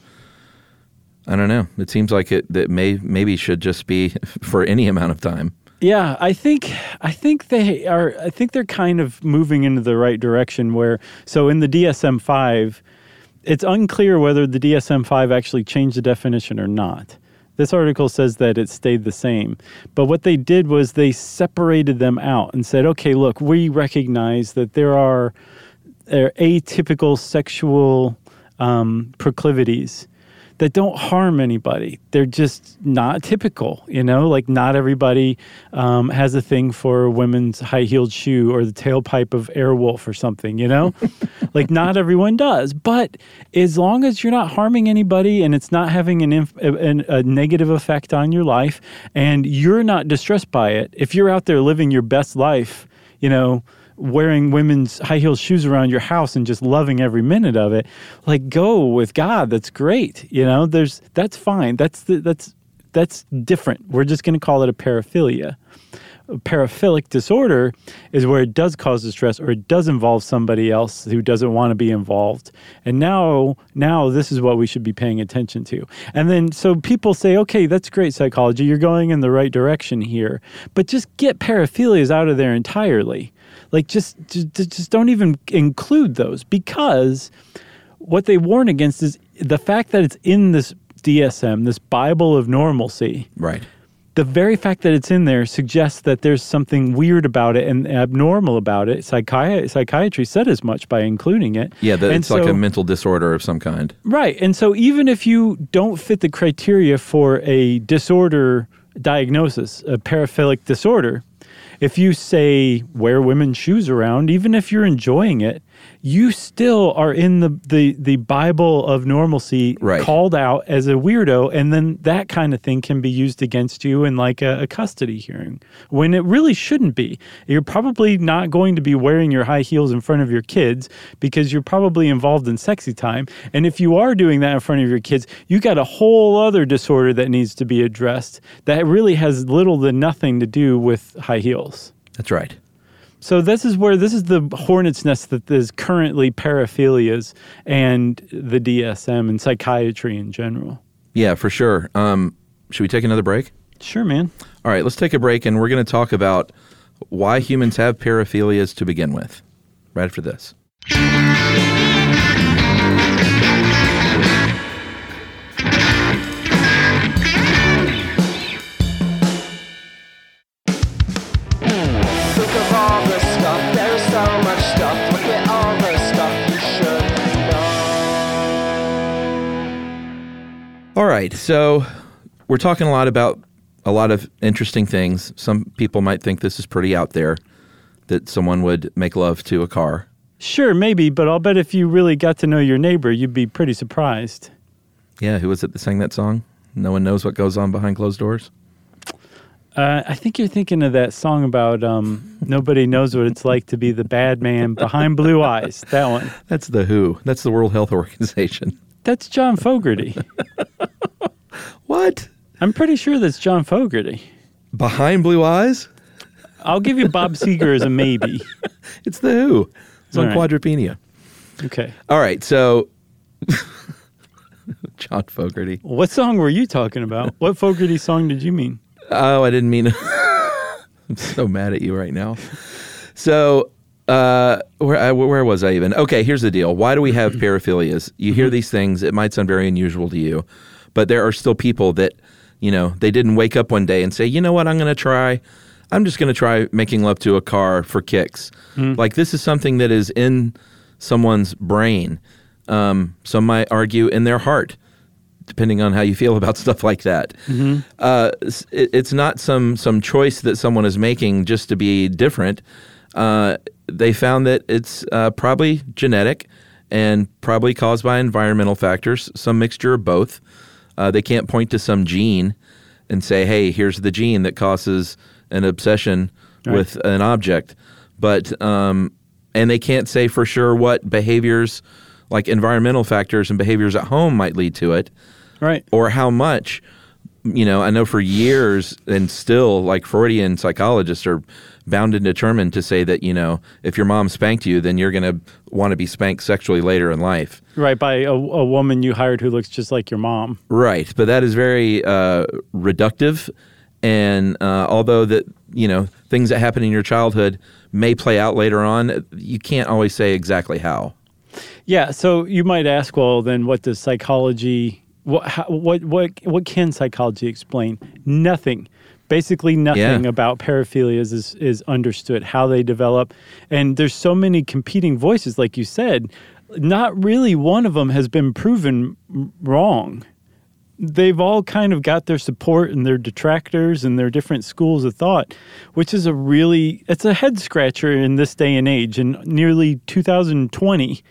I don't know. It seems like it that may maybe should just be for any amount of time. Yeah, I think I think they are. I think they're kind of moving into the right direction. Where so in the D S M five, it's unclear whether the D S M five actually changed the definition or not. This article says that it stayed the same. But what they did was they separated them out and said, okay, look, we recognize that there are, there are atypical sexual um, proclivities that don't harm anybody. They're just not typical, you know? Like, not everybody um, has a thing for a women's high-heeled shoe or the tailpipe of Airwolf or something, you know? Like, not everyone does. But as long as you're not harming anybody and it's not having an inf- a, a negative effect on your life and you're not distressed by it, if you're out there living your best life, you know, wearing women's high-heeled shoes around your house and just loving every minute of it, like, go with God. That's great. You know, there's that's fine. That's the, that's that's different. We're just going to call it a paraphilia. A paraphilic disorder is where it does cause distress or it does involve somebody else who doesn't want to be involved. And now, now this is what we should be paying attention to. And then, so people say, okay, that's great psychology. You're going in the right direction here. But just get paraphilias out of there entirely. Like, just, just just don't even include those, because what they warn against is the fact that it's in this D S M, this Bible of normalcy. Right. The very fact that it's in there suggests that there's something weird about it and abnormal about it. Psychi- psychiatry said as much by including it. Yeah, that it's so, like a mental disorder of some kind. Right. And so even if you don't fit the criteria for a disorder diagnosis, a paraphilic disorder, if you say wear women's shoes around, even if you're enjoying it, you still are in the, the, the Bible of normalcy, right, called out as a weirdo, and then that kind of thing can be used against you in like a, a custody hearing when it really shouldn't be. You're probably not going to be wearing your high heels in front of your kids because you're probably involved in sexy time, and if you are doing that in front of your kids, you got a whole other disorder that needs to be addressed that really has little to nothing to do with high heels. That's right. So this is where, this is the hornet's nest that is currently paraphilias and the D S M and psychiatry in general. Yeah, for sure. Um, should we take another break? Sure, man. All right, let's take a break, and we're going to talk about why humans have paraphilias to begin with, right after this. All right, so we're talking a lot about a lot of interesting things. Some people might think this is pretty out there, that someone would make love to a car. Sure, maybe, but I'll bet if you really got to know your neighbor, you'd be pretty surprised. Yeah, who was it that sang that song? No one knows what goes on behind closed doors? Uh, I think you're thinking of that song about um, nobody knows what it's like to be the bad man behind blue eyes. That one. That's the W H O. That's the World Health Organization. That's John Fogerty. What? I'm pretty sure that's John Fogerty. Behind blue eyes? I'll give you Bob Seger as a maybe. It's the Who. It's all on right. Quadrophenia. Okay. All right, so John Fogerty. What song were you talking about? What Fogerty song did you mean? Oh, I didn't mean I'm so mad at you right now. So... Uh, where, I, where was I even? Okay, here's the deal. Why do we have paraphilias? You hear these things, it might sound very unusual to you, but there are still people that, you know, they didn't wake up one day and say, you know what, I'm going to try, I'm just going to try making love to a car for kicks. Mm. Like, this is something that is in someone's brain. Um, some might argue in their heart, depending on how you feel about stuff like that. Mm-hmm. Uh, it, it's not some, some choice that someone is making just to be different. Uh, they found that it's uh, probably genetic and probably caused by environmental factors, some mixture of both. Uh, they can't point to some gene and say, hey, here's the gene that causes an obsession, right, with an object. but um, and they can't say for sure what behaviors, like environmental factors and behaviors at home, might lead to it, right? Or how much. You know, I know for years, and still, like, Freudian psychologists are bound and determined to say that, you know, if your mom spanked you, then you're going to want to be spanked sexually later in life. Right, by a, a woman you hired who looks just like your mom. Right, but that is very uh, reductive. And uh, although that, you know, things that happen in your childhood may play out later on, you can't always say exactly how. Yeah, so you might ask, well, then what does psychology... What, how, what what what can psychology explain? Nothing. Basically nothing yeah. about paraphilias is, is understood, how they develop. And there's so many competing voices, like you said. Not really one of them has been proven wrong. They've all kind of got their support and their detractors and their different schools of thought, which is a really, it's a head-scratcher in this day and age. In nearly two thousand twenty,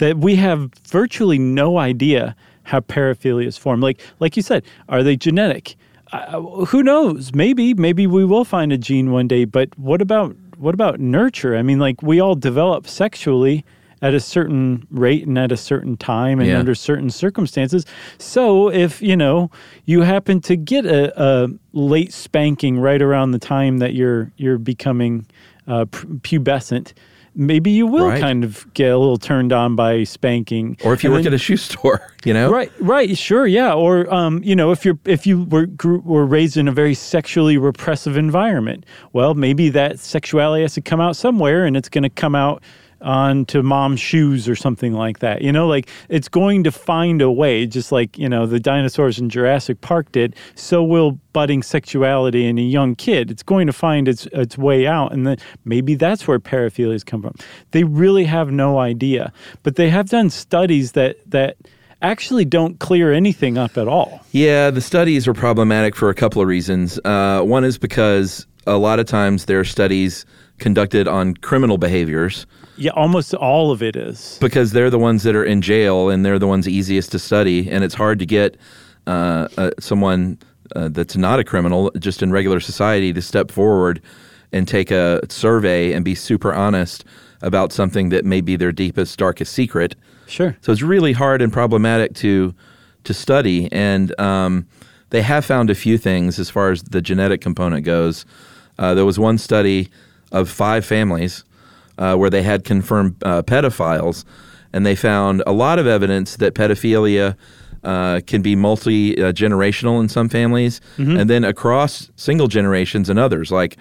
that we have virtually no idea how paraphilias form. Like like you said, are they genetic? Uh, who knows? Maybe. Maybe we will find a gene one day, but what about what about nurture? I mean, like, we all develop sexually at a certain rate and at a certain time and yeah. under certain circumstances. So if, you know, you happen to get a, a late spanking right around the time that you're, you're becoming uh, pubescent, maybe you will right. kind of get a little turned on by spanking. Or if you and work then, at a shoe store, you know? Right, right, sure, yeah. Or, um, you know, if you're if you were grew, were raised in a very sexually repressive environment, well, maybe that sexuality has to come out somewhere, and it's going to come out onto mom's shoes or something like that. You know, like, it's going to find a way, just like, you know, the dinosaurs in Jurassic Park did, so will budding sexuality in a young kid. It's going to find its its way out, and then maybe that's where paraphilias come from. They really have no idea. But they have done studies that that actually don't clear anything up at all. Yeah, the studies are problematic for a couple of reasons. Uh, one is because a lot of times there are studies conducted on criminal behaviors. Yeah, almost all of it is. Because they're the ones that are in jail, and they're the ones easiest to study, and it's hard to get uh, uh, someone uh, that's not a criminal, just in regular society, to step forward and take a survey and be super honest about something that may be their deepest, darkest secret. Sure. So it's really hard and problematic to to study, and um, they have found a few things as far as the genetic component goes. Uh, there was one study of five families Uh, where they had confirmed uh, pedophiles, and they found a lot of evidence that pedophilia uh, can be multi-generational in some families, mm-hmm. and then across single generations in others, like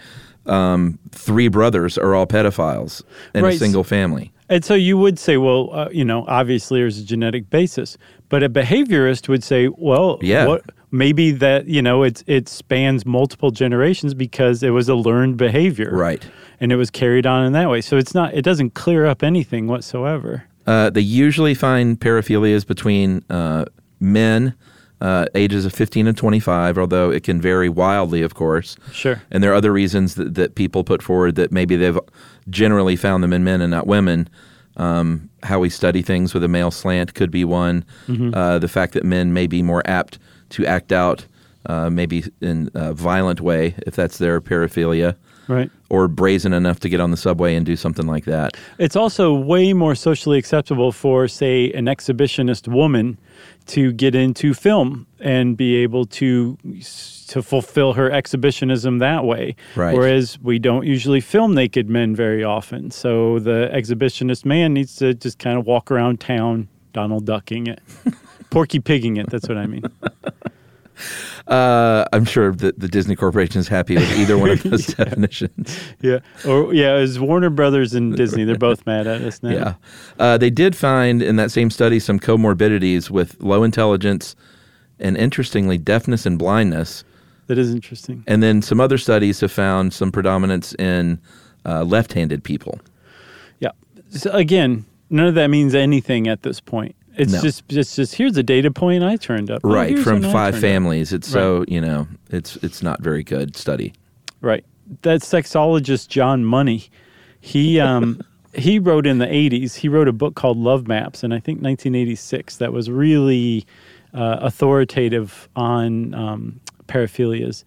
um, three brothers are all pedophiles in right. a single family. And so you would say, well, uh, you know, obviously there's a genetic basis, but a behaviorist would say, well, yeah. what... Maybe that, you know, it's it spans multiple generations because it was a learned behavior. Right. And it was carried on in that way. So it's not, it doesn't clear up anything whatsoever. Uh, they usually find paraphilias between uh, men, uh, ages of fifteen and twenty-five, although it can vary wildly, of course. Sure. And there are other reasons that, that people put forward that maybe they've generally found them in men and not women. Um, how we study things with a male slant could be one. Mm-hmm. Uh, the fact that men may be more apt to act out uh, maybe in a violent way, if that's their paraphilia. Right. Or brazen enough to get on the subway and do something like that. It's also way more socially acceptable for, say, an exhibitionist woman to get into film and be able to to fulfill her exhibitionism that way. Right. Whereas we don't usually film naked men very often. So the exhibitionist man needs to just kind of walk around town, Donald Ducking it. Porky pigging it, that's what I mean. Uh, I'm sure that the Disney Corporation is happy with either one of those yeah. definitions. Yeah, or yeah, it was Warner Brothers and Disney. They're both mad at us now. Yeah, uh, they did find in that same study some comorbidities with low intelligence and, interestingly, deafness and blindness. That is interesting. And then some other studies have found some predominance in uh, left-handed people. Yeah. So again, none of that means anything at this point. It's no. just, just, just here's a data point I turned up. Right, oh, from five families. Up. It's right. so, you know, it's it's not very good study. Right. That sexologist John Money, he um, he wrote in the eighties, he wrote a book called Love Maps, and I think nineteen eighty-six, that was really uh, authoritative on um, paraphilias.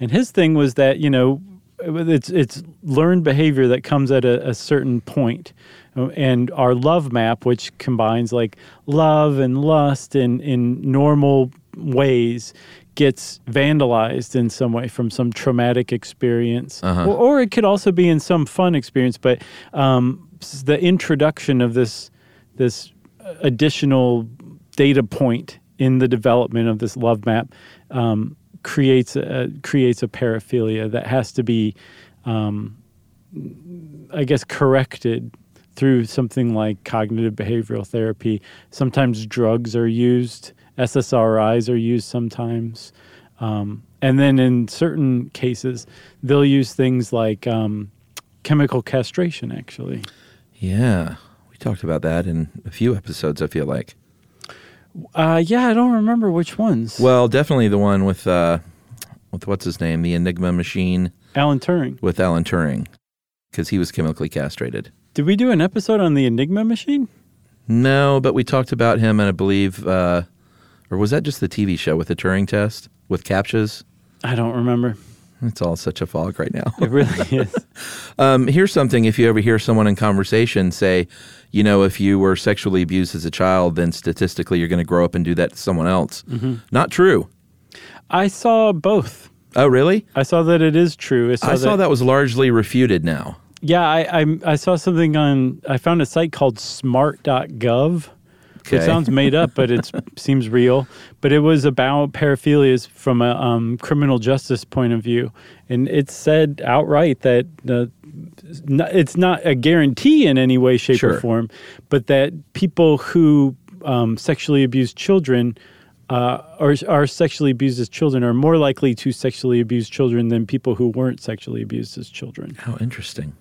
And his thing was that, you know, it's it's learned behavior that comes at a, a certain point. And our love map, which combines like love and lust in, in normal ways, gets vandalized in some way from some traumatic experience. Uh-huh. Or, or it could also be in some fun experience. But um, the introduction of this this additional data point in the development of this love map um, creates a creates a paraphilia that has to be, um, I guess, corrected through something like cognitive behavioral therapy. Sometimes drugs are used. S S R Is are used sometimes. Um, and then in certain cases, they'll use things like um, chemical castration, actually. Yeah. We talked about that in a few episodes, I feel like. Uh, yeah, I don't remember which ones. Well, definitely the one with, uh, with what's his name, the Enigma machine. Alan Turing. With Alan Turing, because he was chemically castrated. Did we do an episode on the Enigma machine? No, but we talked about him, and I believe... Uh, Or was that just the T V show with the Turing test, with CAPTCHAs? I don't remember. It's all such a fog right now. It really is. um, here's something. If you ever hear someone in conversation say, you know, if you were sexually abused as a child, then statistically you're going to grow up and do that to someone else. Mm-hmm. Not true. I saw both. Oh, really? I saw that it is true. I saw, I that, saw that was largely refuted now. Yeah, I, I, I saw something on, I found a site called smart dot gov. Okay. It sounds made up, but it seems real. But it was about paraphilias from a um, criminal justice point of view. And it said outright that uh, it's not a guarantee in any way, shape, sure. or form, but that people who um, sexually abuse children uh, or are sexually abused as children are more likely to sexually abuse children than people who weren't sexually abused as children. How interesting.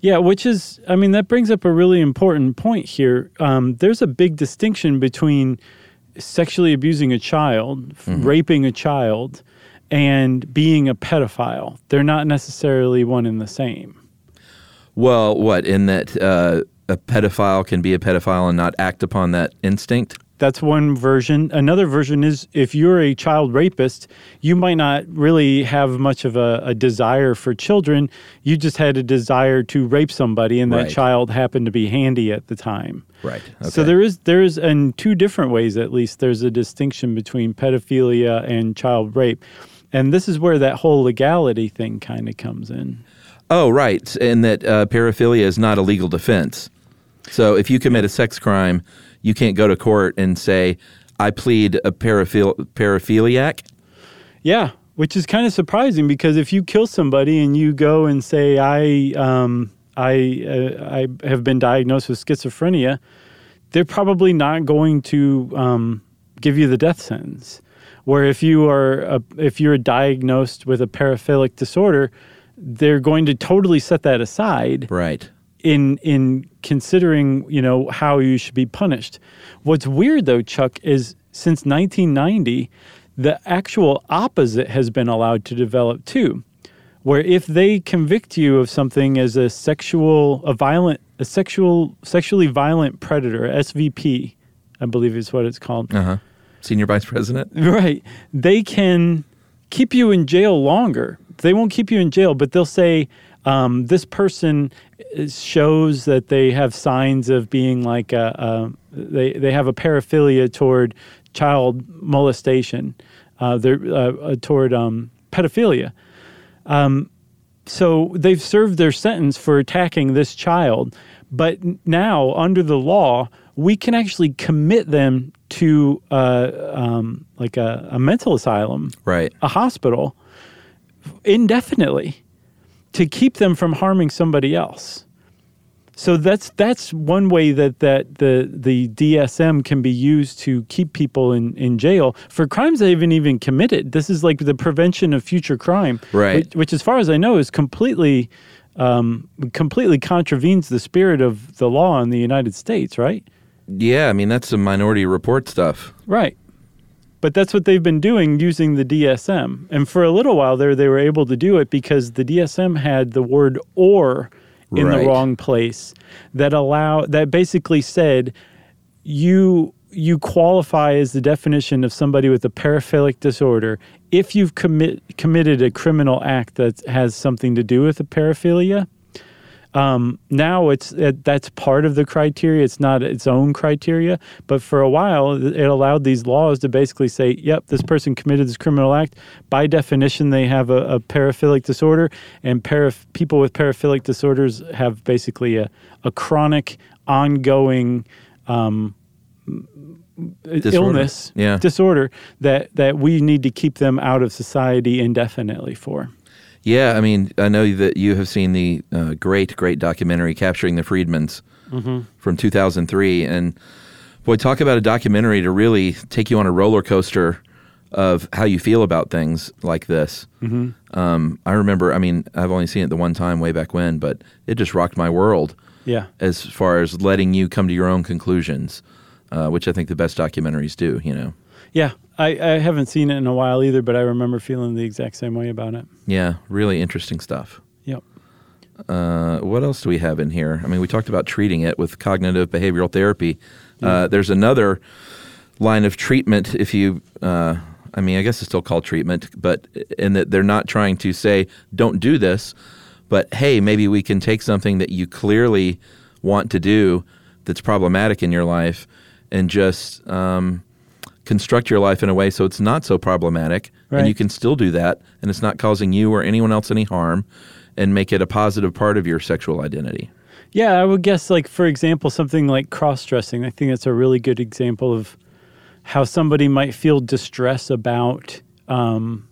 Yeah, which is, I mean, that brings up a really important point here. Um, there's a big distinction between sexually abusing a child, mm-hmm. raping a child, and being a pedophile. They're not necessarily one and the same. Well, what, in that uh, a pedophile can be a pedophile and not act upon that instinct? That's one version. Another version is if you're a child rapist, you might not really have much of a, a desire for children. You just had a desire to rape somebody, and that right. child happened to be handy at the time. Right. Okay. So there is, there is, in two different ways at least, there's a distinction between pedophilia and child rape. And this is where that whole legality thing kind of comes in. Oh, right. And that uh, paraphilia is not a legal defense. So if you commit a sex crime, you can't go to court and say, I plead a paraphil- paraphiliac? Yeah, which is kind of surprising because if you kill somebody and you go and say, I um, I, uh, I have been diagnosed with schizophrenia, they're probably not going to um, give you the death sentence. Where if, you are a, if you're diagnosed with a paraphilic disorder, they're going to totally set that aside. Right. In in considering, you know, how you should be punished. What's weird, though, Chuck, is since nineteen ninety, the actual opposite has been allowed to develop, too, where if they convict you of something as a sexual, a violent, a sexual, sexually violent predator, S V P, I believe is what it's called. Uh-huh. Senior Vice President. Right. They can keep you in jail longer. They won't keep you in jail, but they'll say, Um, this person shows that they have signs of being like a, a they they have a paraphilia toward child molestation, uh, they're uh, toward um, pedophilia. Um, so they've served their sentence for attacking this child, but now under the law, we can actually commit them to uh, um, like a, a mental asylum, right? A hospital, indefinitely, to keep them from harming somebody else. So that's that's one way that, that the the D S M can be used to keep people in, in jail for crimes they haven't even committed. This is like the prevention of future crime, right? Which, which as far as I know, is completely um, completely contravenes the spirit of the law in the United States, right? Yeah, I mean, that's some Minority Report stuff. Right. But that's what they've been doing using the D S M. And for a little while there, they were able to do it because the D S M had the word or in right. the wrong place that allow that basically said you you qualify as the definition of somebody with a paraphilic disorder if you've commit, committed a criminal act that has something to do with a paraphilia. Um, now it's it, that's part of the criteria. It's not its own criteria. But for a while, it allowed these laws to basically say, yep, this person committed this criminal act. By definition, they have a, a paraphilic disorder. And para, people with paraphilic disorders have basically a, a chronic, ongoing um, disorder. illness, yeah. disorder that, that we need to keep them out of society indefinitely for. Yeah, I mean, I know that you have seen the uh, great, great documentary Capturing the Freedmans mm-hmm. from two thousand three. And boy, talk about a documentary to really take you on a roller coaster of how you feel about things like this. Mm-hmm. Um, I remember, I mean, I've only seen it the one time way back when, but it just rocked my world. Yeah. As far as letting you come to your own conclusions, uh, which I think the best documentaries do, you know. Yeah, I, I haven't seen it in a while either, but I remember feeling the exact same way about it. Yeah, really interesting stuff. Yep. Uh, what else do we have in here? I mean, we talked about treating it with cognitive behavioral therapy. Yeah. Uh, there's another line of treatment if you, uh, I mean, I guess it's still called treatment, but in that they're not trying to say, don't do this, but hey, maybe we can take something that you clearly want to do that's problematic in your life and just... Um, construct your life in a way so it's not so problematic, right. And you can still do that, and it's not causing you or anyone else any harm, and make it a positive part of your sexual identity. Yeah, I would guess, like, for example, something like cross-dressing. I think that's a really good example of how somebody might feel distress about um,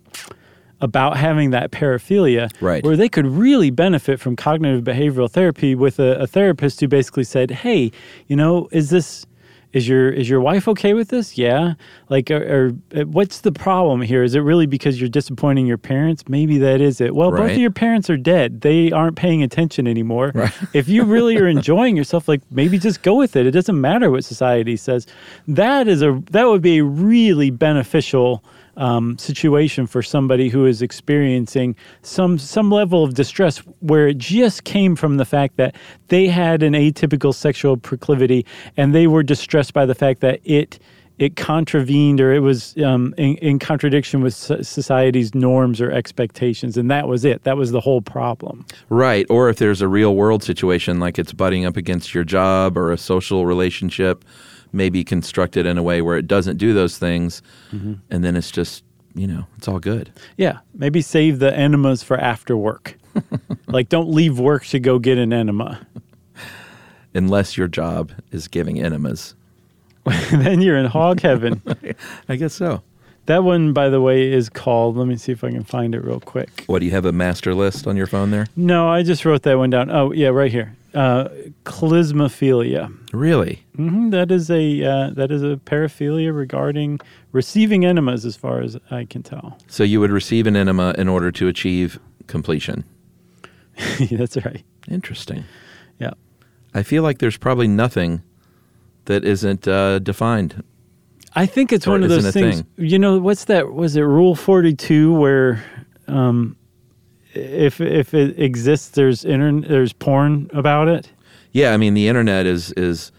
about having that paraphilia, right. Where they could really benefit from cognitive behavioral therapy with a, a therapist who basically said, hey, you know, is this... Is your is your wife okay with this? Yeah. Like, or, or what's the problem here? Is it really because you're disappointing your parents? Maybe that is it. Well, right. Both of your parents are dead. They aren't paying attention anymore. Right. If you really are enjoying yourself, like, maybe just go with it. It doesn't matter what society says. That is a that would be a really beneficial um, situation for somebody who is experiencing some some level of distress where it just came from the fact that they had an atypical sexual proclivity and they were distressed by the fact that it it contravened or it was um, in, in contradiction with society's norms or expectations, and that was it. That was the whole problem. Right, or if there's a real-world situation, like it's butting up against your job or a social relationship, maybe constructed in a way where it doesn't do those things, mm-hmm. and then it's just, you know, it's all good. Yeah, maybe save the enemas for after work. Like, don't leave work to go get an enema. Unless your job is giving enemas. Then you're in hog heaven. I guess so. That one, by the way, is called, let me see if I can find it real quick. What, do you have a master list on your phone there? No, I just wrote that one down. Oh, yeah, right here. Uh, Klismophilia. Really? Mm-hmm. That is a uh, that is a paraphilia regarding receiving enemas, as far as I can tell. So you would receive an enema in order to achieve completion. That's right. Interesting. Yeah. I feel like there's probably nothing... that isn't uh, defined. I think it's one of those things. Thing. You know, what's that? Was it Rule forty-two, where um, if if it exists, there's intern- there's porn about it? Yeah, I mean, the internet is is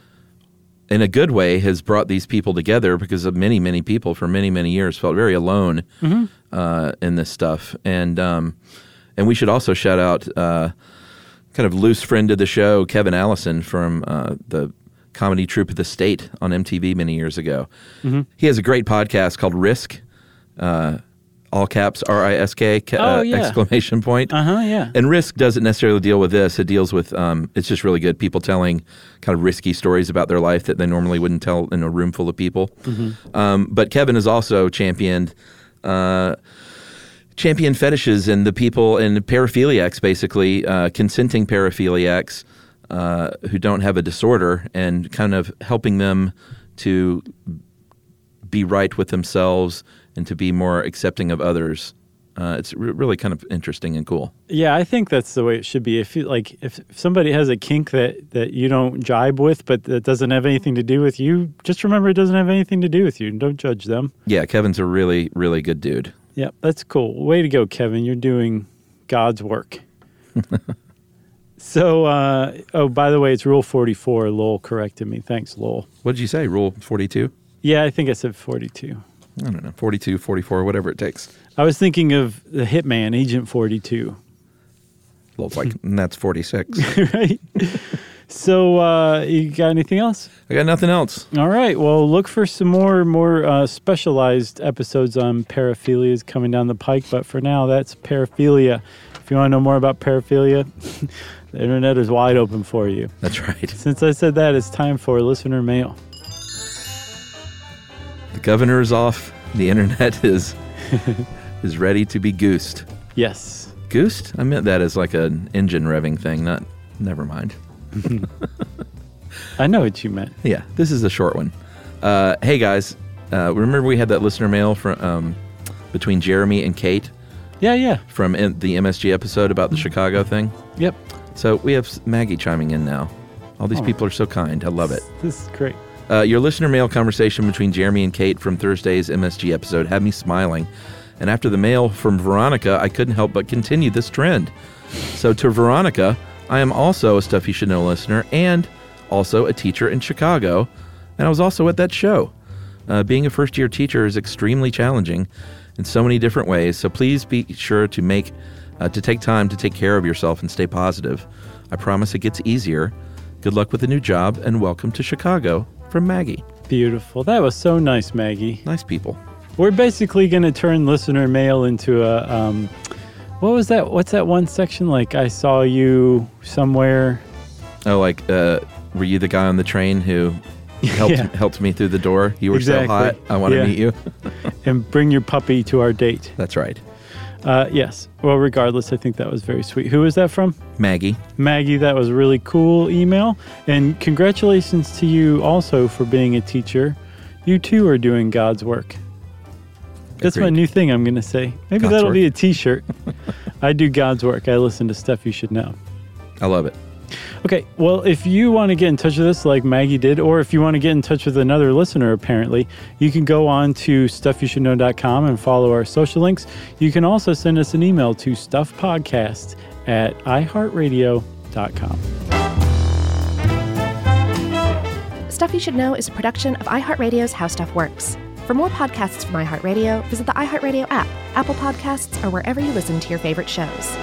in a good way has brought these people together because of many many people for many many years felt very alone mm-hmm. uh, in this stuff, and um, and we should also shout out uh, kind of loose friend of the show, Kevin Allison from uh, the. comedy troupe of The State on M T V many years ago. Mm-hmm. He has a great podcast called RISK, uh, all caps, R I S K, ca- oh, yeah. uh, exclamation point. Uh-huh, yeah. And RISK doesn't necessarily deal with this. It deals with, um, it's just really good, people telling kind of risky stories about their life that they normally wouldn't tell in a room full of people. Mm-hmm. Um, but Kevin has also championed... Uh, championed fetishes and the people and paraphiliacs, basically, uh, consenting paraphiliacs, Uh, who don't have a disorder, and kind of helping them to be right with themselves and to be more accepting of others. Uh, it's re- really kind of interesting and cool. Yeah, I think that's the way it should be. If you, like, if somebody has a kink that, that you don't jibe with, but that doesn't have anything to do with you, just remember it doesn't have anything to do with you, and don't judge them. Yeah, Kevin's a really, really good dude. Yeah, that's cool. Way to go, Kevin. You're doing God's work. So, uh, oh, by the way, it's Rule forty-four. Lowell corrected me. Thanks, Lowell. What did you say? Rule forty-two? Yeah, I think I said forty-two. I don't know. forty-two, forty-four, whatever it takes. I was thinking of the hitman, Agent forty-two. Looks like, and that's forty-six. Right? So, uh, you got anything else? I got nothing else. All right. Well, look for some more more uh, specialized episodes on paraphilias coming down the pike. But for now, that's paraphilia. If you want to know more about paraphilia, the internet is wide open for you. That's right. Since I said that, it's time for listener mail. The governor is off. The internet is is ready to be goosed. Yes. Goosed? I meant that as like an engine revving thing, not, never mind. I know what you meant. Yeah, this is a short one. Uh, hey, guys, uh, remember we had that listener mail from um, between Jeremy and Kate? Yeah, yeah. From M- the M S G episode about the Chicago thing? Yep. So we have Maggie chiming in now. All these oh. people are so kind. I love it. This is great. Uh, your listener mail conversation between Jeremy and Kate from Thursday's M S G episode had me smiling. And after the mail from Veronica, I couldn't help but continue this trend. So to Veronica, I am also a Stuff You Should Know listener and also a teacher in Chicago. And I was also at that show. Uh, being a first-year teacher is extremely challenging in so many different ways. So please be sure to make uh, to take time to take care of yourself and stay positive. I promise it gets easier. Good luck with the new job and welcome to Chicago from Maggie. Beautiful. That was so nice, Maggie. Nice people. We're basically going to turn listener mail into a, um, what was that? What's that one section? Like, I saw you somewhere. Oh, like, uh, were you the guy on the train who helped yeah. helped me through the door? You were exactly. so hot. I want to yeah. meet you. And bring your puppy to our date. That's right. Uh, yes. Well, regardless, I think that was very sweet. Who was that from? Maggie. Maggie, that was a really cool email. And congratulations to you also for being a teacher. You too are doing God's work. That's Agreed. My new thing I'm going to say. Maybe God's that'll work. Be a t-shirt. I do God's work. I listen to Stuff You Should Know. I love it. Okay, well, if you want to get in touch with us like Maggie did, or if you want to get in touch with another listener, apparently, you can go on to stuff you should know dot com and follow our social links. You can also send us an email to stuffpodcast at i heart radio dot com. Stuff You Should Know is a production of iHeartRadio's How Stuff Works. For more podcasts from iHeartRadio, visit the iHeartRadio app, Apple Podcasts, or wherever you listen to your favorite shows.